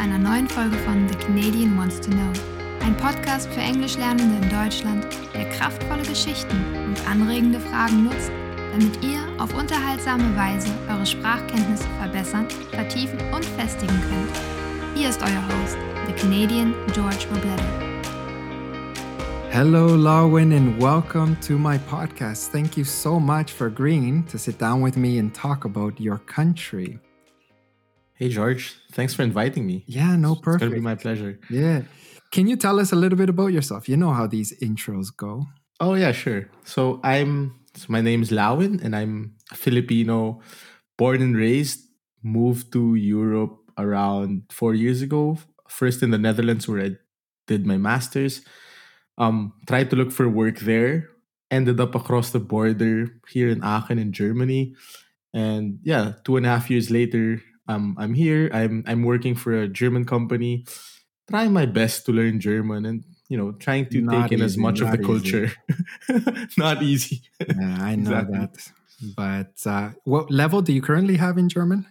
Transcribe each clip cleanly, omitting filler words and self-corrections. einer neuen Folge von The Canadian Wants to Know, ein Podcast für Englischlernende in Deutschland, der kraftvolle Geschichten und anregende Fragen nutzt, damit ihr auf unterhaltsame Weise eure Sprachkenntnisse verbessern, vertiefen und festigen könnt. Hier ist euer Host, The Canadian George Robleto. Hello, Lawin, and welcome to my podcast. Thank you so much for agreeing to sit down with me and talk about your country. Hey, George. Thanks for inviting me. Yeah, no, perfect. It's going to be my pleasure. Yeah. Can you tell us a little bit about yourself? You know how these intros go. Oh, yeah, sure. So my name's Lawin, and I'm Filipino, born and raised, moved to Europe around 4 years ago, first in the Netherlands where I did my master's. Tried to look for work there, ended up across the border here in Aachen in Germany. And yeah, 2.5 years later, I'm here. I'm working for a German company, trying my best to learn German and, you know, trying to take in as much of the culture. Not easy. Yeah, I know that. But what level do you currently have in German?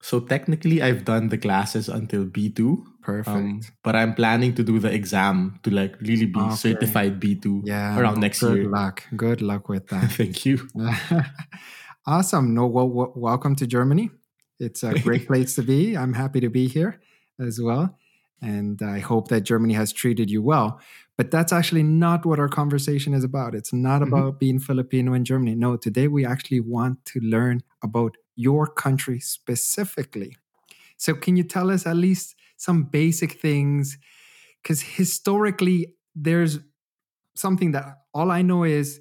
So technically, I've done the classes until B2. Perfect. But I'm planning to do the exam to like really be certified B2 around next year. Good luck. Good luck with that. Thank you. Awesome. No, well, welcome to Germany. It's a great place to be. I'm happy to be here as well. And I hope that Germany has treated you well. But that's actually not what our conversation is about. It's not about being Filipino in Germany. No, today we actually want to learn about your country specifically. So can you tell us at least some basic things? Because historically, there's something that all I know is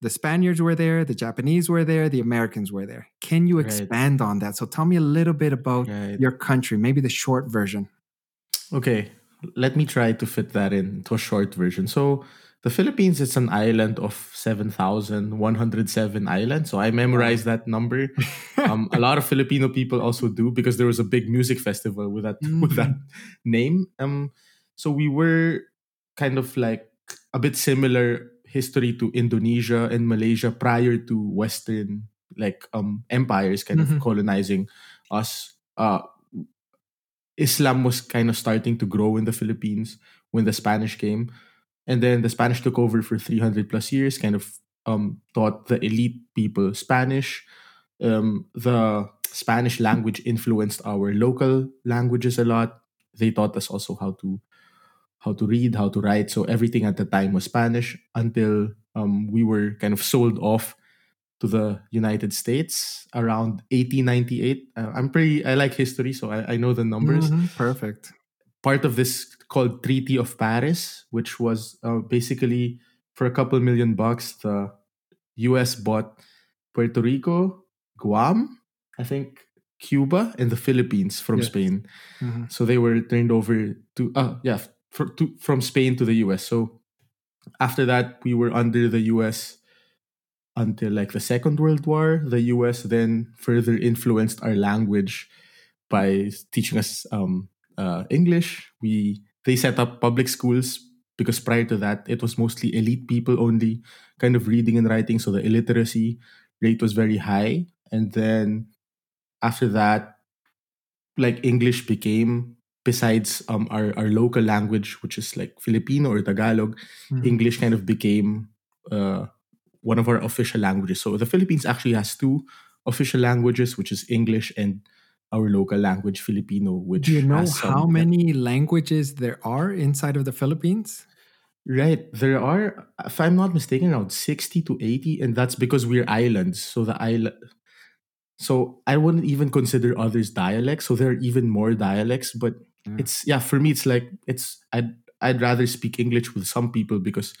the Spaniards were there, the Japanese were there, the Americans were there. Can you expand on that? So tell me a little bit about your country, maybe the short version. Okay, let me try to fit that into a short version. So the Philippines is an island of 7,107 islands. So I memorized that number. A lot of Filipino people also do because there was a big music festival with that name. So we were kind of like a bit similar history to Indonesia and Malaysia prior to Western like empires kind of colonizing us. Islam was kind of starting to grow in the Philippines when the Spanish came. And then the Spanish took over for 300 plus years, kind of taught the elite people Spanish. The Spanish language influenced our local languages a lot. They taught us also how to read, how to write. So everything at the time was Spanish until we were kind of sold off to the United States around 1898. I like history, so I know the numbers. Perfect. Part of this called Treaty of Paris, which was basically for a couple $1,000,000, the U.S. bought Puerto Rico, Guam, I think Cuba, and the Philippines from Spain. So they were turned over from Spain to the U.S. So after that, we were under the U.S. until like the Second World War. The U.S. then further influenced our language by teaching us English. They set up public schools because prior to that, it was mostly elite people only kind of reading and writing. So the illiteracy rate was very high. And then after that, like English became, besides our local language, which is like Filipino or Tagalog, English kind of became one of our official languages. So the Philippines actually has two official languages, which is English and our local language, Filipino, which... Do you know how many languages there are inside of the Philippines? Right. There are, if I'm not mistaken, around 60 to 80, and that's because we're islands. So I wouldn't even consider others dialects. So there are even more dialects, but for me, it's like, I'd rather speak English with some people because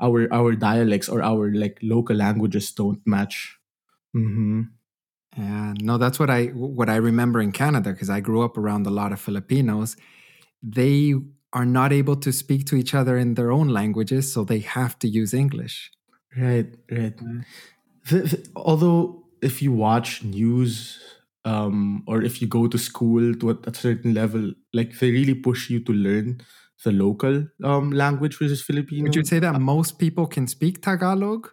our dialects or our like local languages don't match. Yeah, no, that's what I remember in Canada, because I grew up around a lot of Filipinos. They are not able to speak to each other in their own languages, so they have to use English. Right. Although if you watch news or if you go to school to a certain level, like they really push you to learn the local language, which is Filipino. Would you say that most people can speak Tagalog?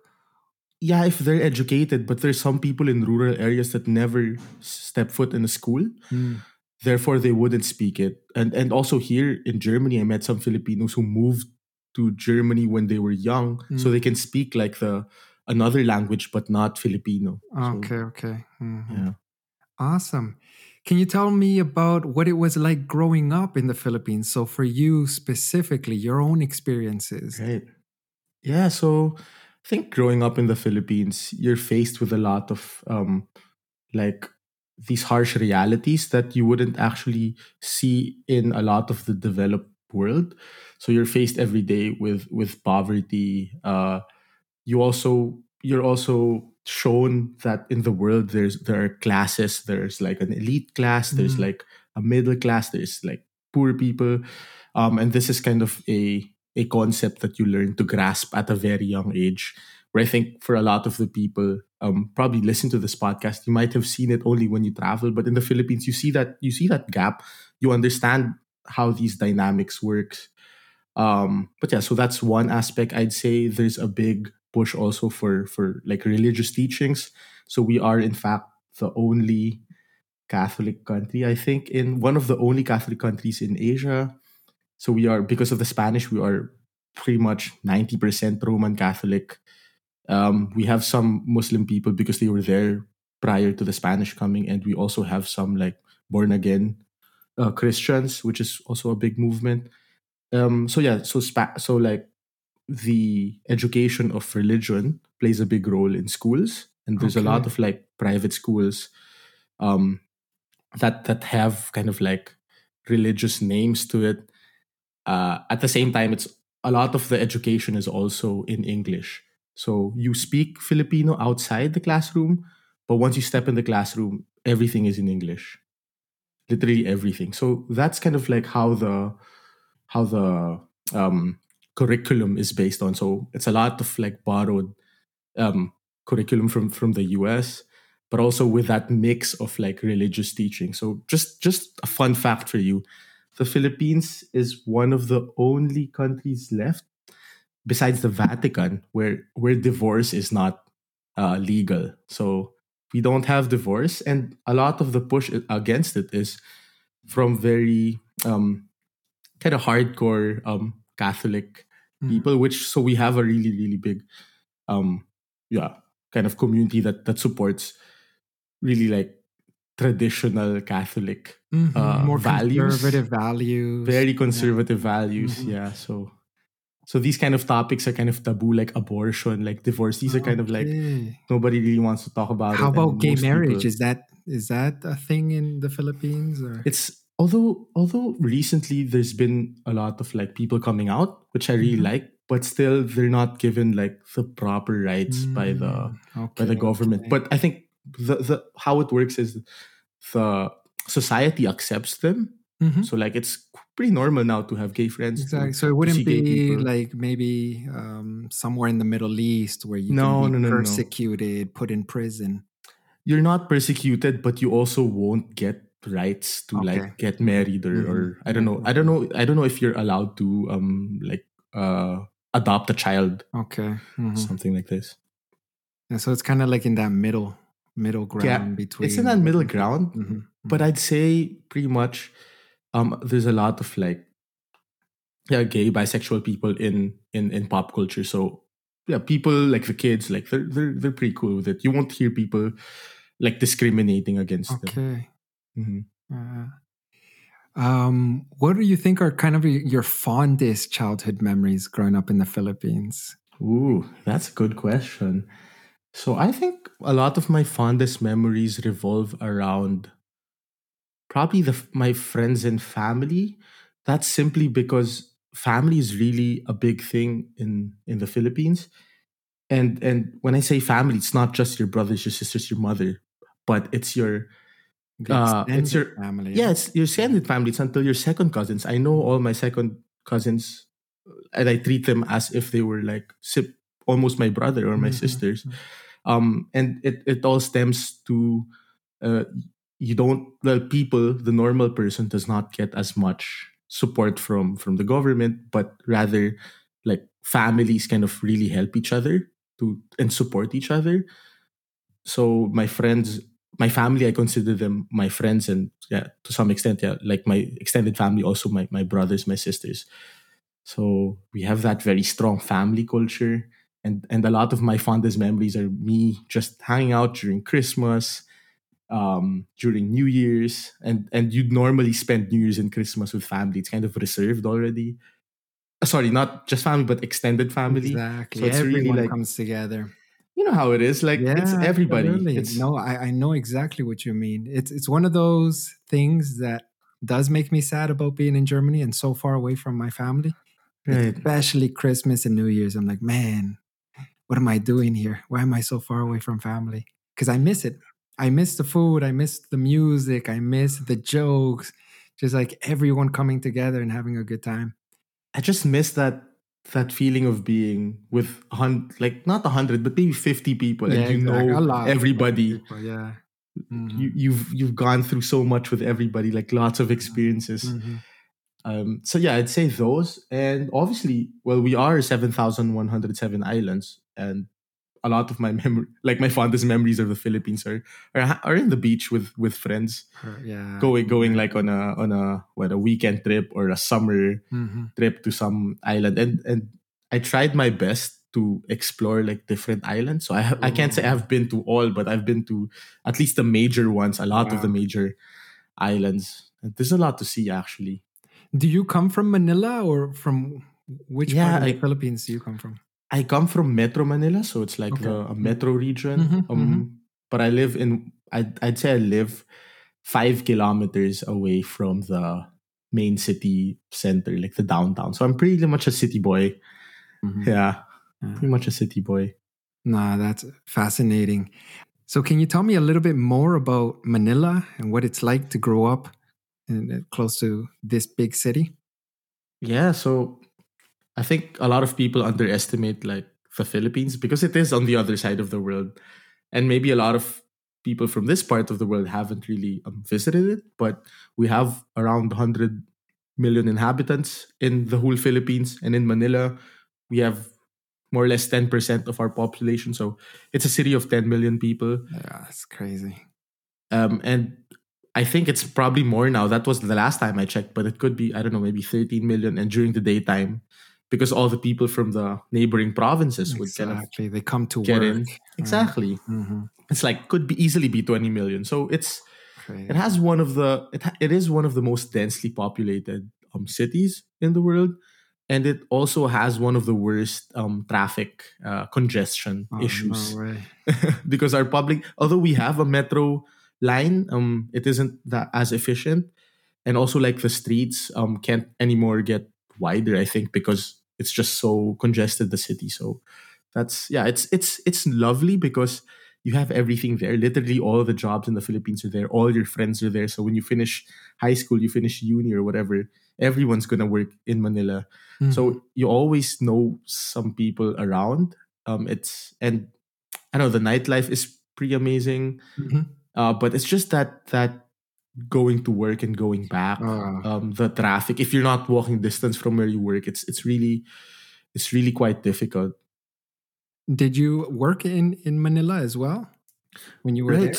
Yeah, if they're educated, but there's some people in rural areas that never step foot in a school. Therefore, they wouldn't speak it. And also here in Germany, I met some Filipinos who moved to Germany when they were young, so they can speak like another language, but not Filipino. Okay. Mm-hmm. Yeah. Awesome. Can you tell me about what it was like growing up in the Philippines? So for you specifically, your own experiences. Right. Yeah, so I think growing up in the Philippines, you're faced with a lot of these harsh realities that you wouldn't actually see in a lot of the developed world. So you're faced every day with poverty. You're also shown that in the world there are classes. There's like an elite class. Mm-hmm. There's like a middle class. There's like poor people, and this is kind of a concept that you learn to grasp at a very young age. Where I think for a lot of the people probably listen to this podcast, you might have seen it only when you travel, but in the Philippines, you see that gap. You understand how these dynamics works. But yeah, so that's one aspect. I'd say there's a big push also for like religious teachings. So we are in fact the only Catholic country, I think, in one of the only Catholic countries in Asia. So we are, because of the Spanish, we are pretty much 90% Roman Catholic. We have some Muslim people because they were there prior to the Spanish coming, and we also have some like born again Christians, which is also a big movement. So the education of religion plays a big role in schools, and there's a lot of like private schools that have kind of like religious names to it. At the same time, it's a lot of the education is also in English. So you speak Filipino outside the classroom, but once you step in the classroom, everything is in English. Literally everything. So that's kind of like how the curriculum is based on. So it's a lot of like borrowed curriculum from the US, but also with that mix of like religious teaching. So just a fun fact for you. The Philippines is one of the only countries left besides the Vatican where divorce is not legal. So we don't have divorce, and a lot of the push against it is from very kind of hardcore Catholic people, so we have a really, really big kind of community that supports really like traditional Catholic more values. Conservative values. Very conservative values, yeah. So these kind of topics are kind of taboo, like abortion, like divorce. These are kind of like nobody really wants to talk about. How about gay marriage? People, is that a thing in the Philippines? Or? It's although recently there's been a lot of like people coming out, which I really like, but still they're not given like the proper rights by the government. Okay. But I think the how it works is the society accepts them. Mm-hmm. So like it's pretty normal now to have gay friends. Exactly. So it wouldn't be like maybe somewhere in the Middle East where you can be persecuted, put in prison. You're not persecuted, but you also won't get rights to like get married or I don't know. I don't know if you're allowed to adopt a child. Okay. Mm-hmm. Something like this. And so it's kind of like in that middle ground between. It's in that middle ground, but I'd say pretty much. There's a lot of like, gay, bisexual people in pop culture. So yeah, people like the kids, like they're pretty cool with it. You won't hear people like discriminating against them. What do you think are kind of your fondest childhood memories growing up in the Philippines? Ooh, that's a good question. So I think a lot of my fondest memories revolve around probably my friends and family. That's simply because family is really a big thing in the Philippines. And when I say family, it's not just your brothers, your sisters, your mother, but it's your extended family. Yeah, it's your extended family. It's until your second cousins. I know all my second cousins, and I treat them as if they were like almost my brother or my sisters. And it all stems to... the normal person does not get as much support from the government, but rather like families kind of really help each other and support each other. So my friends my family, I consider them my friends, and to some extent, like my extended family, also my brothers, my sisters. So we have that very strong family culture, and a lot of my fondest memories are me just hanging out during Christmas, during New Year's, and you'd normally spend New Year's and Christmas with family. It's kind of reserved already. Sorry, not just family, but extended family. Exactly. So it's everyone really like, comes together. You know how it is. Like it's everybody. It's, no, I know exactly what you mean. It's one of those things that does make me sad about being in Germany and so far away from my family. Right. Especially Christmas and New Year's. I'm like, man, what am I doing here? Why am I so far away from family? Because I miss it. I miss the food. I miss the music. I miss the jokes. Just like everyone coming together and having a good time. I just miss that feeling of being with 100, like not 100, but maybe 50 people, and know everybody. People, yeah, mm-hmm. You've gone through so much with everybody, like lots of experiences. Mm-hmm. So I'd say those, and obviously, well, we are 7,107 islands, and a lot of my my fondest memories of the Philippines are in the beach with friends, going like on a weekend trip or a summer trip to some island, and I tried my best to explore like different islands. So I can't say I've been to all, but I've been to at least the major ones, a lot of the major islands, and there's a lot to see actually. Do you come from Manila or from which part of the Philippines do you come from? I come from Metro Manila, so it's like a metro region. Mm-hmm, but I live in, I'd say I live 5 kilometers away from the main city center, like the downtown. So I'm pretty much a city boy. Mm-hmm. Yeah, pretty much a city boy. Nah, that's fascinating. So can you tell me a little bit more about Manila and what it's like to grow up in, close to this big city? Yeah, so I think a lot of people underestimate like the Philippines because it is on the other side of the world. And maybe a lot of people from this part of the world haven't really visited it, but we have around 100 million inhabitants in the whole Philippines. And in Manila, we have more or less 10% of our population. So it's a city of 10 million people. Yeah, that's crazy. And I think it's probably more now. That was the last time I checked, but it could be, I don't know, maybe 13 million. And during the daytime, because all the people from the neighboring provinces would kind of they come to get work. In. Exactly. Mm-hmm. It's like could be easily be 20 million. So it's Crazy. It has one of the it is one of the most densely populated cities in the world, and it also has one of the worst traffic congestion issues. No way. Because our public, although we have a metro line, it isn't that as efficient, and also like the streets can't anymore get wider, I think, because it's just so congested, the city. So that's it's lovely because you have everything there. Literally all the jobs in the Philippines are there, all your friends are there. So when you finish high school, you finish uni or whatever, everyone's gonna work in Manila. Mm-hmm. So you always know some people around. And I know the nightlife is pretty amazing. Mm-hmm. But it's just that going to work and going back, the traffic. If you're not walking distance from where you work, it's really quite difficult. Did you work in Manila as well when you were there?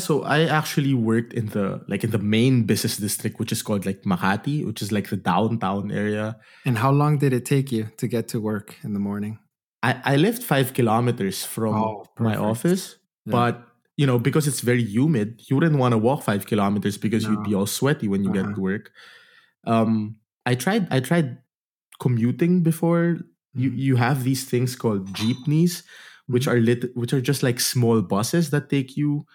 So I actually worked in the main business district, which is called like Makati, which is like the downtown area. And how long did it take you to get to work in the morning? I lived 5 kilometers from my office, but you know, because it's very humid, you wouldn't want to walk 5 kilometers because you'd be all sweaty when you get to work. I tried commuting before. You have these things called jeepneys, which are just like small buses that take you.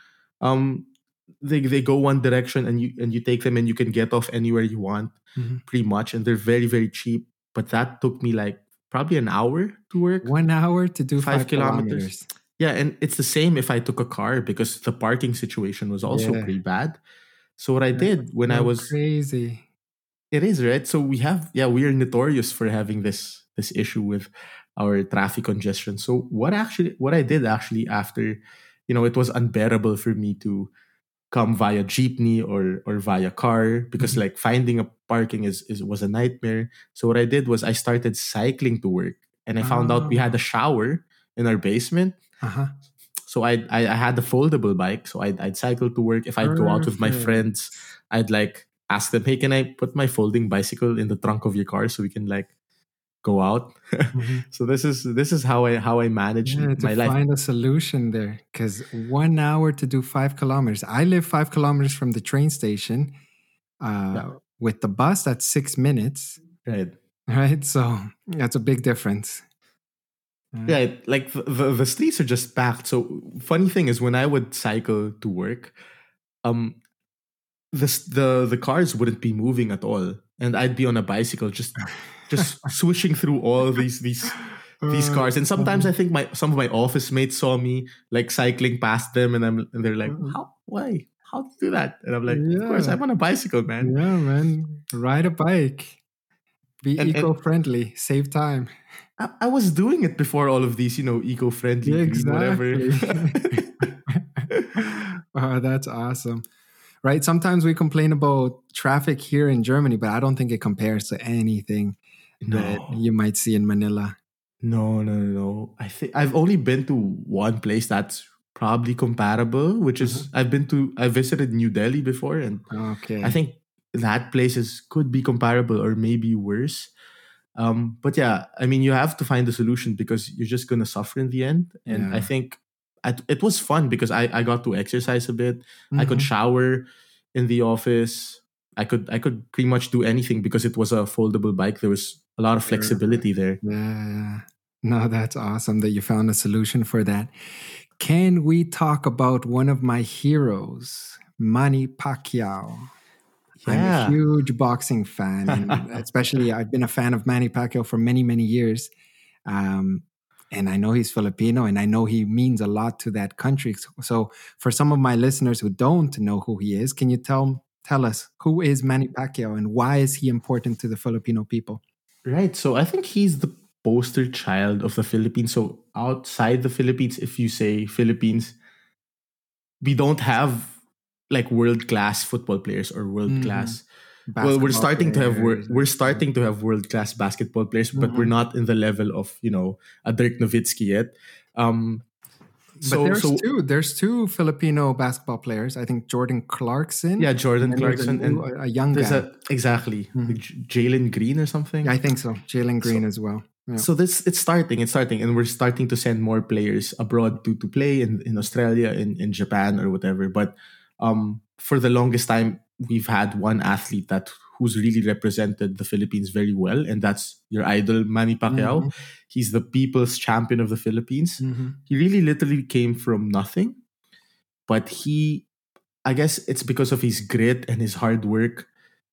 They go one direction and you take them and you can get off anywhere you want, pretty much, and they're very very cheap. But that took me like probably an hour to work. 1 hour to do 5 kilometers. Yeah, and it's the same if I took a car because the parking situation was also pretty bad. So what I did when I was crazy. It is, right? So we have we are notorious for having this issue with our traffic congestion. So what I did actually after, you know, it was unbearable for me to come via jeepney or via car because like finding a parking was a nightmare. So what I did was I started cycling to work, and I found out we had a shower in our basement. Uh-huh. So So I had a foldable bike. So I'd cycle to work. If I'd go out with my friends, I'd like ask them, hey, can I put my folding bicycle in the trunk of your car so we can like go out? Mm-hmm. So this is how I managed my life. Find a solution there, because 1 hour to do 5 kilometers. I live 5 kilometers from the train station. With the bus, that's 6 minutes. Right. So that's a big difference. Like the streets are just packed. So funny thing is, when I would cycle to work, the cars wouldn't be moving at all, and I'd be on a bicycle just swishing through all these cars. And sometimes I think some of my office mates saw me like cycling past them, and they're like, how do you do that? And I'm like, of course, I'm on a bicycle, man. Yeah, man, ride a bike. Be eco-friendly, save time. I was doing it before all of these, eco-friendly, whatever. Oh, that's awesome. Right? Sometimes we complain about traffic here in Germany, but I don't think it compares to anything that you might see in Manila. No. I think I've only been to one place that's probably comparable, which is I visited New Delhi before, and I think that places could be comparable or maybe worse. But you have to find a solution, because you're just going to suffer in the end. And I think it was fun because I got to exercise a bit. Mm-hmm. I could shower in the office. I could pretty much do anything because it was a foldable bike. There was a lot of flexibility there. Yeah. No, that's awesome that you found a solution for that. Can we talk about one of my heroes, Manny Pacquiao? Yeah. I'm a huge boxing fan, and especially I've been a fan of Manny Pacquiao for many, many years. And I know he's Filipino, and I know he means a lot to that country. So for some of my listeners who don't know who he is, can you tell us, who is Manny Pacquiao and why is he important to the Filipino people? Right. So I think he's the poster child of the Philippines. So outside the Philippines, if you say Philippines, we don't have like world-class football players or world-class. Well, we're starting to have world-class basketball players, but we're not in the level of, a Dirk Nowitzki yet. There's two Filipino basketball players. I think Jordan Clarkson. Yeah, Jordan Clarkson. And a young guy. Exactly. Mm-hmm. Jalen Green or something. Yeah, I think so. Jalen Green as well. Yeah. So it's starting. And we're starting to send more players abroad to play in Australia, in Japan or whatever. But for the longest time, we've had one athlete who's really represented the Philippines very well, and that's your idol, Manny Pacquiao. Mm-hmm. He's the people's champion of the Philippines. Mm-hmm. He really literally came from nothing, but I guess it's because of his grit and his hard work,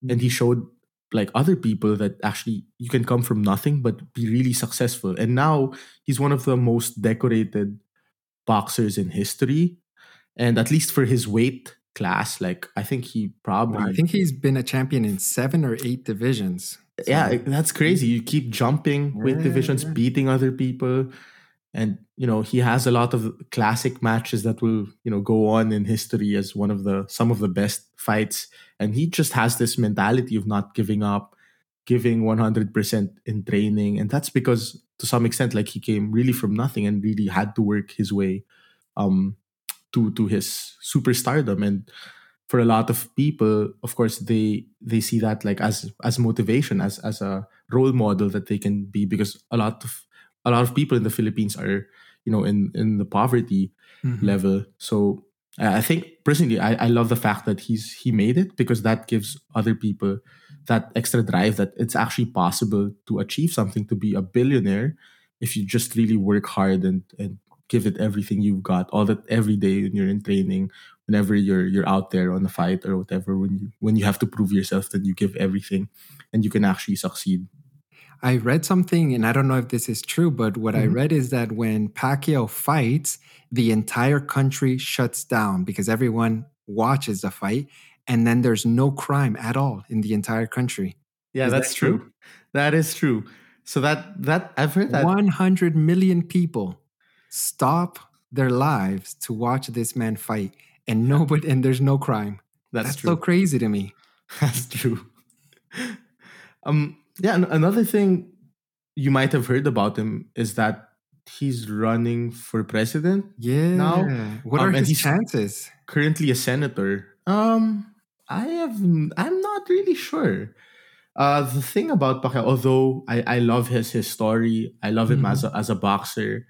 and he showed like other people that actually you can come from nothing but be really successful. And now he's one of the most decorated boxers in history. And at least for his weight class, like I think he's been a champion in 7 or 8 divisions. So. Yeah, that's crazy. You keep jumping weight divisions, beating other people. And, he has a lot of classic matches that will, go on in history as some of the best fights. And he just has this mentality of not giving up, giving 100% in training. And that's because to some extent, like he came really from nothing and really had to work his way to his superstardom. And for a lot of people, of course, they see that like as motivation, as a role model that they can be, because a lot of people in the Philippines are, in the poverty level. So I think personally, I love the fact that he made it, because that gives other people that extra drive that it's actually possible to achieve something, to be a billionaire if you just really work hard and give it everything you've got, all that every day when you're in training, whenever you're out there on the fight or whatever, when you have to prove yourself, then you give everything and you can actually succeed. I read something, and I don't know if this is true, but what I read is that when Pacquiao fights, the entire country shuts down because everyone watches the fight, and then there's no crime at all in the entire country. Yeah, that's true. That is true. So that I've heard that 100 million people stop their lives to watch this man fight, and nobody, and there's no crime. That's so crazy to me. That's true. Another thing you might have heard about him is that he's running for president now. What are his chances? Currently a senator. I'm not really sure. The thing about Pacquiao, although I love his story, I love him as a boxer,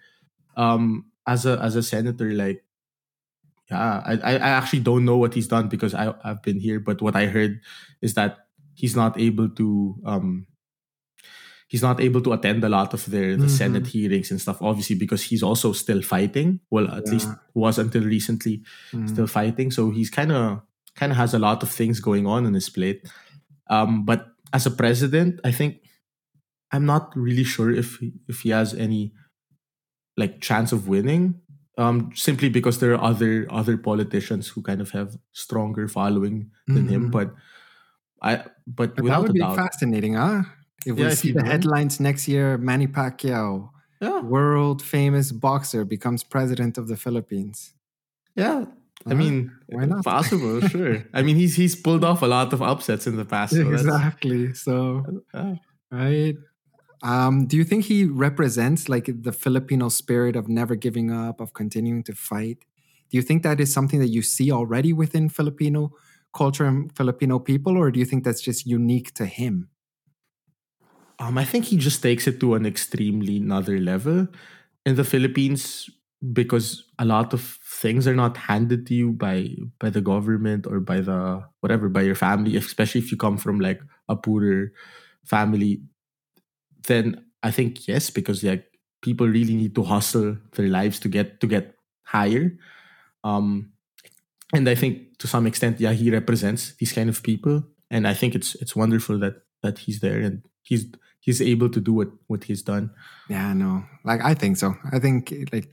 as a senator, like, yeah, I actually don't know what he's done because I've been here, but what I heard is that he's not able to attend a lot of the Senate hearings and stuff, obviously, because he's also still fighting. Well, at least was until recently still fighting. So he's kind of has a lot of things going on his plate. But as a president, I think I'm not really sure if he has any like chance of winning. Simply because there are other politicians who kind of have stronger following than him. But without that would be a doubt, fascinating, huh? If we see the headlines next year, Manny Pacquiao, world famous boxer, becomes president of the Philippines. Yeah. I mean, why not? Possible, sure. I mean, he's pulled off a lot of upsets in the past. So exactly. Right. Do you think he represents like the Filipino spirit of never giving up, of continuing to fight? Do you think that is something that you see already within Filipino culture and Filipino people, or do you think that's just unique to him? I think he just takes it to an extremely another level. In the Philippines, because a lot of things are not handed to you by the government or by the whatever, by your family, especially if you come from like a poorer family, then I think yes, because like people really need to hustle their lives to get higher. And I think to some extent, yeah, he represents these kind of people. And I think it's wonderful that he's there and he's able to do what he's done. Yeah, no. Like I think so. I think like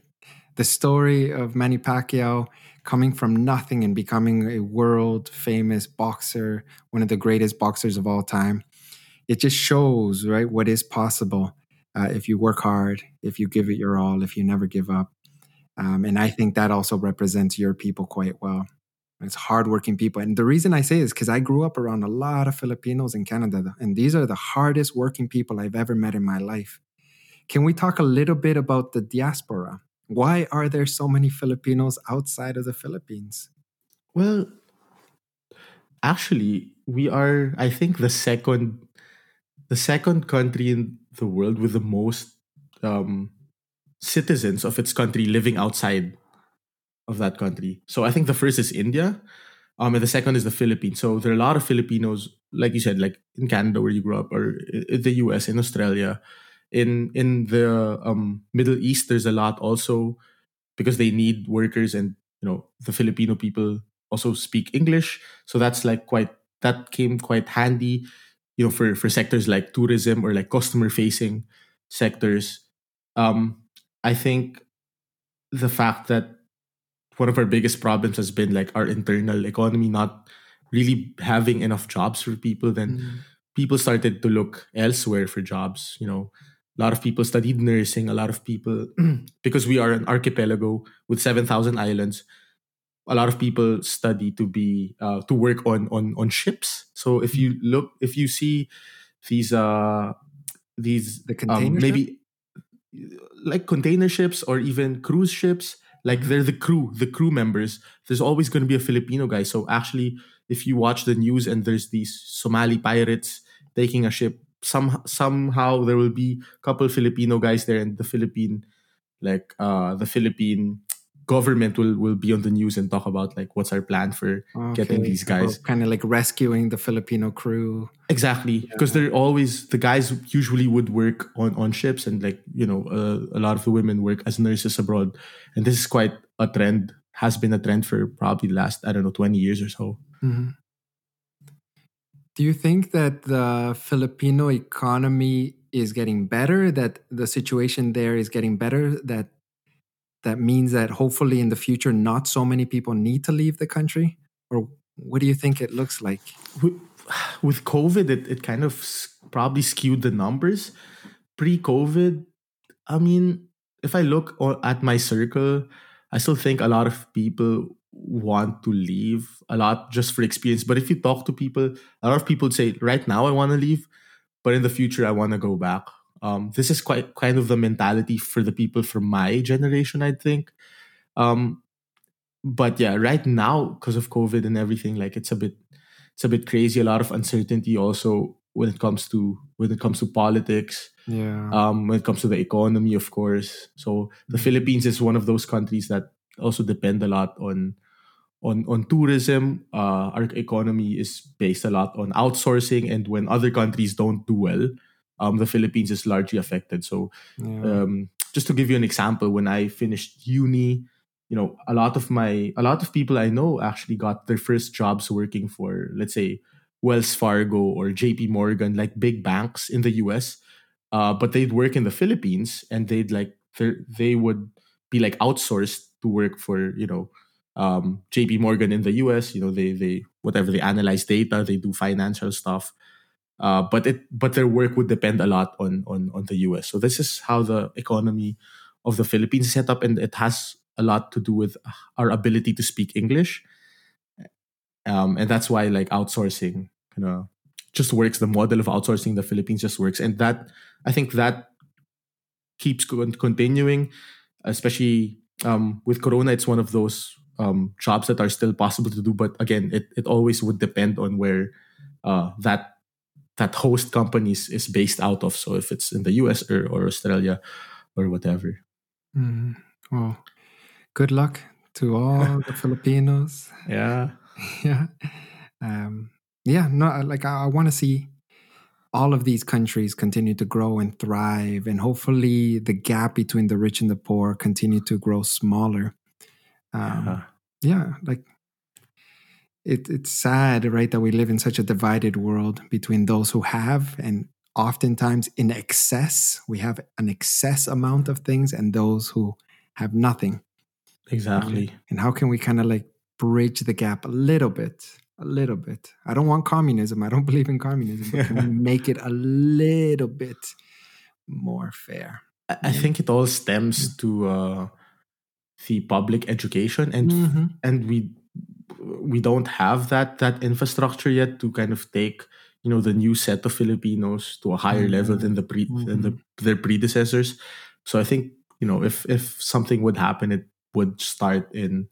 the story of Manny Pacquiao coming from nothing and becoming a world famous boxer, one of the greatest boxers of all time. It just shows, right, what is possible if you work hard, if you give it your all, if you never give up. And I think that also represents your people quite well. It's hardworking people. And the reason I say is because I grew up around a lot of Filipinos in Canada, and these are the hardest working people I've ever met in my life. Can we talk a little bit about the diaspora? Why are there so many Filipinos outside of the Philippines? Well, actually, we are, I think, the second country in the world with the most citizens of its country living outside of that country. So I think the first is India, and the second is the Philippines. So there are a lot of Filipinos, like you said, like in Canada where you grew up, or in the US, in Australia. In the Middle East, there's a lot also because they need workers, and you know the Filipino people also speak English, so that's like that came quite handy, you know, for sectors like tourism or like customer facing sectors. I think the fact that one of our biggest problems has been like our internal economy not really having enough jobs for people. Then people started to look elsewhere for jobs, you know. A lot of people studied nursing, a lot of people, because we are an archipelago with 7,000 islands, a lot of people study to be, to work on ships. So if you see the container maybe ship? Like container ships or even cruise ships, like they're the crew members, there's always going to be a Filipino guy. So actually, if you watch the news and there's these Somali pirates taking a ship, somehow there will be a couple Filipino guys there, and the Philippine government will be on the news and talk about like what's our plan for getting these guys. So kind of like rescuing the Filipino crew. Exactly. Because they're always, the guys usually would work on ships, and like, you know, a lot of the women work as nurses abroad. And this is quite a trend, has been a trend for probably the last, I don't know, 20 years or so. Mm-hmm. Do you think that the Filipino economy is getting better, that the situation there is getting better, that means that hopefully in the future not so many people need to leave the country? Or what do you think it looks like? With COVID, it kind of probably skewed the numbers. Pre-COVID, I mean, if I look at my circle, I still think a lot of people want to leave, a lot just for experience. But if you talk to people, a lot of people say, right now I want to leave, but in the future I want to go back. This is quite kind of the mentality for the people from my generation, I think. But yeah, right now, because of COVID and everything, like it's a bit crazy. A lot of uncertainty also when it comes to politics. Yeah. When it comes to the economy, of course. So the Philippines is one of those countries that also depend a lot on tourism. Our economy is based a lot on outsourcing, and when other countries don't do well, the Philippines is largely affected. So just to give you an example, when I finished uni, you know, a lot of people I know actually got their first jobs working for, let's say, Wells Fargo or JP Morgan, like big banks in the US. But they'd work in the Philippines, and they would be like outsourced to work for, you know, JP Morgan in the US. You know, they analyze data, they do financial stuff. But their work would depend a lot on the US. So this is how the economy of the Philippines is set up, and it has a lot to do with our ability to speak English. And that's why, like, outsourcing, you know, just works. The model of outsourcing in the Philippines just works. And that, I think, that keeps continuing, especially with Corona. It's one of those jobs that are still possible to do. But again, it always would depend on where that host companies is based out of. So if it's in the US or Australia or whatever. Mm. Well, good luck to all the Filipinos. Yeah. Yeah. I want to see all of these countries continue to grow and thrive, and hopefully the gap between the rich and the poor continue to grow smaller. It's sad, right, that we live in such a divided world between those who have, and oftentimes in excess, we have an excess amount of things, and those who have nothing. Exactly. And how can we kind of like bridge the gap a little bit? I don't want communism. I don't believe in communism. But can we make it a little bit more fair? I think it all stems to the public education, and we don't have that infrastructure yet to kind of take, you know, the new set of Filipinos to a higher level than their predecessors. So I think, you know, if something would happen, it would start in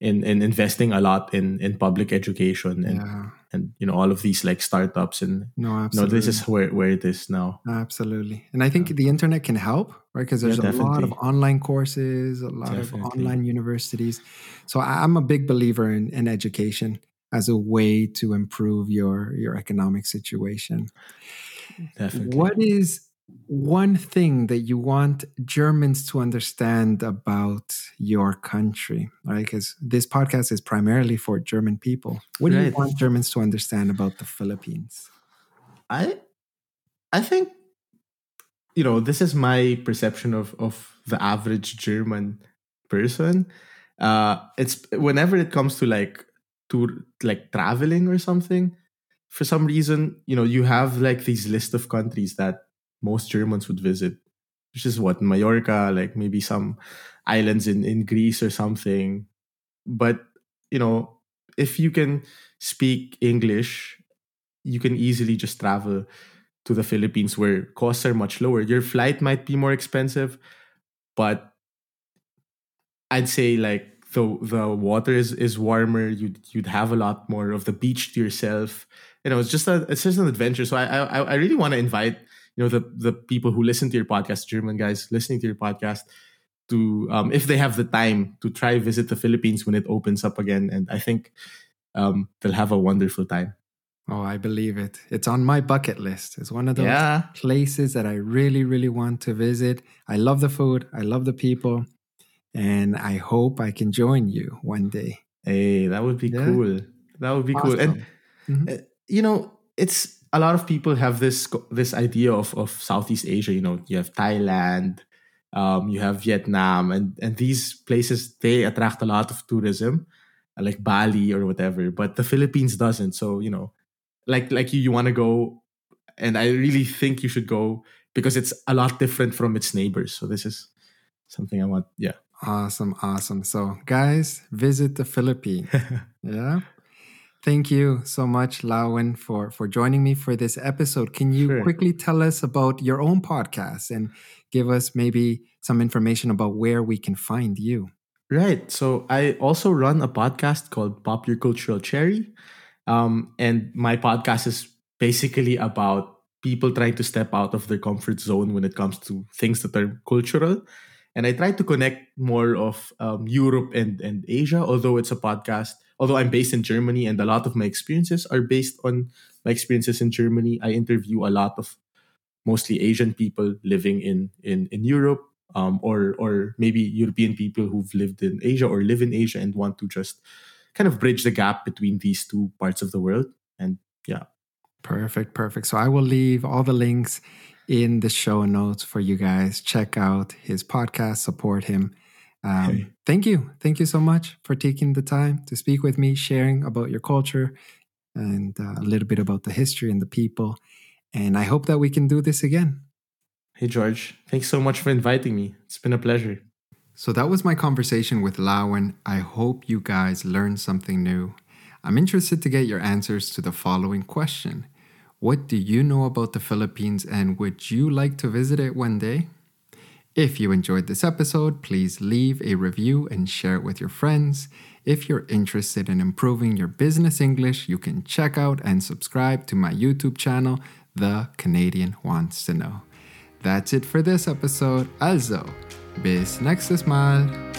investing a lot in public education and you know, all of these like startups and absolutely. You know, this is where it is now. Absolutely. And I think the internet can help, right? Because there's a lot of online courses, a lot of online universities. So I'm a big believer in education as a way to improve your economic situation. Definitely. What is one thing that you want Germans to understand about your country, right? Because this podcast is primarily for German people. What do you want Germans to understand about the Philippines? I think, you know, this is my perception of the average German person. It's whenever it comes to like traveling or something, for some reason, you know, you have like these list of countries that most Germans would visit, which is what, Mallorca, like maybe some islands in Greece or something. But, you know, if you can speak English, you can easily just travel to the Philippines, where costs are much lower. Your flight might be more expensive, but I'd say like the water is warmer. You'd have a lot more of the beach to yourself. You know, it's just an adventure. So I really want to invite, you know, the people who listen to your podcast, German guys listening to your podcast, to if they have the time, to try visit the Philippines when it opens up again. And I think they'll have a wonderful time. Oh, I believe it. It's on my bucket list. It's one of those places that I really, really want to visit. I love the food. I love the people. And I hope I can join you one day. Hey, that would be cool. That would be awesome. Cool. And, you know, it's... A lot of people have this idea of Southeast Asia. You know, you have Thailand, you have Vietnam, and these places, they attract a lot of tourism, like Bali or whatever. But the Philippines doesn't. So, you know, like you want to go, and I really think you should go, because it's a lot different from its neighbors. So this is something I want. Yeah. Awesome. So guys, visit the Philippines. Yeah. Thank you so much, Lawin, for joining me for this episode. Can you quickly tell us about your own podcast and give us maybe some information about where we can find you? Right. So I also run a podcast called Pop Your Cultural Cherry. And my podcast is basically about people trying to step out of their comfort zone when it comes to things that are cultural. And I try to connect more of Europe and Asia, although it's a podcast. Although I'm based in Germany and a lot of my experiences are based on my experiences in Germany, I interview a lot of mostly Asian people living in Europe, or maybe European people who've lived in Asia or live in Asia and want to just kind of bridge the gap between these two parts of the world. And yeah. Perfect. So I will leave all the links in the show notes for you guys. Check out his podcast, support him. Thank you so much for taking the time to speak with me, sharing about your culture and a little bit about the history and the people. And I hope that we can do this again. Hey, George, thanks so much for inviting me. It's been a pleasure. So that was my conversation with Lawin. I hope you guys learned something new. I'm interested to get your answers to the following question. What do you know about the Philippines and would you like to visit it one day? If you enjoyed this episode, please leave a review and share it with your friends. If you're interested in improving your business English, you can check out and subscribe to my YouTube channel, The Canadian Wants to Know. That's it for this episode. Also, bis nächstes Mal.